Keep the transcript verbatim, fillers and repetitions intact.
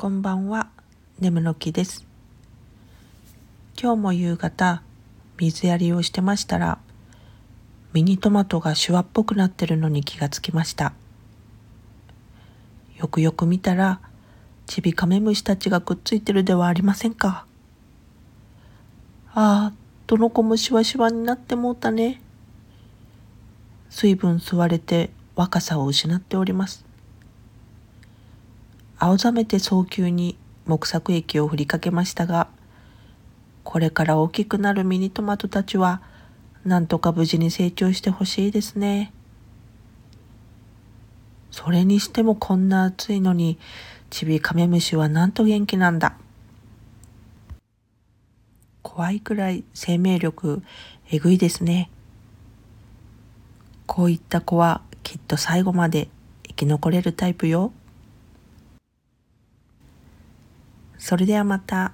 こんばんは、眠の木です。今日も夕方、水やりをしてましたら、ミニトマトがシワっぽくなってるのに気がつきました。よくよく見たら、ちびカメムシたちがくっついてるではありませんか。ああ、どの子もシワシワになってもうたね。水分吸われて若さを失っております。青ざめて早急に木作液を振りかけましたが、これから大きくなるミニトマトたちはなんとか無事に成長してほしいですね。それにしてもこんな暑いのにちびカメムシはなんと元気なんだ。怖いくらい生命力えぐいですね。こういった子はきっと最後まで生き残れるタイプよ。それではまた。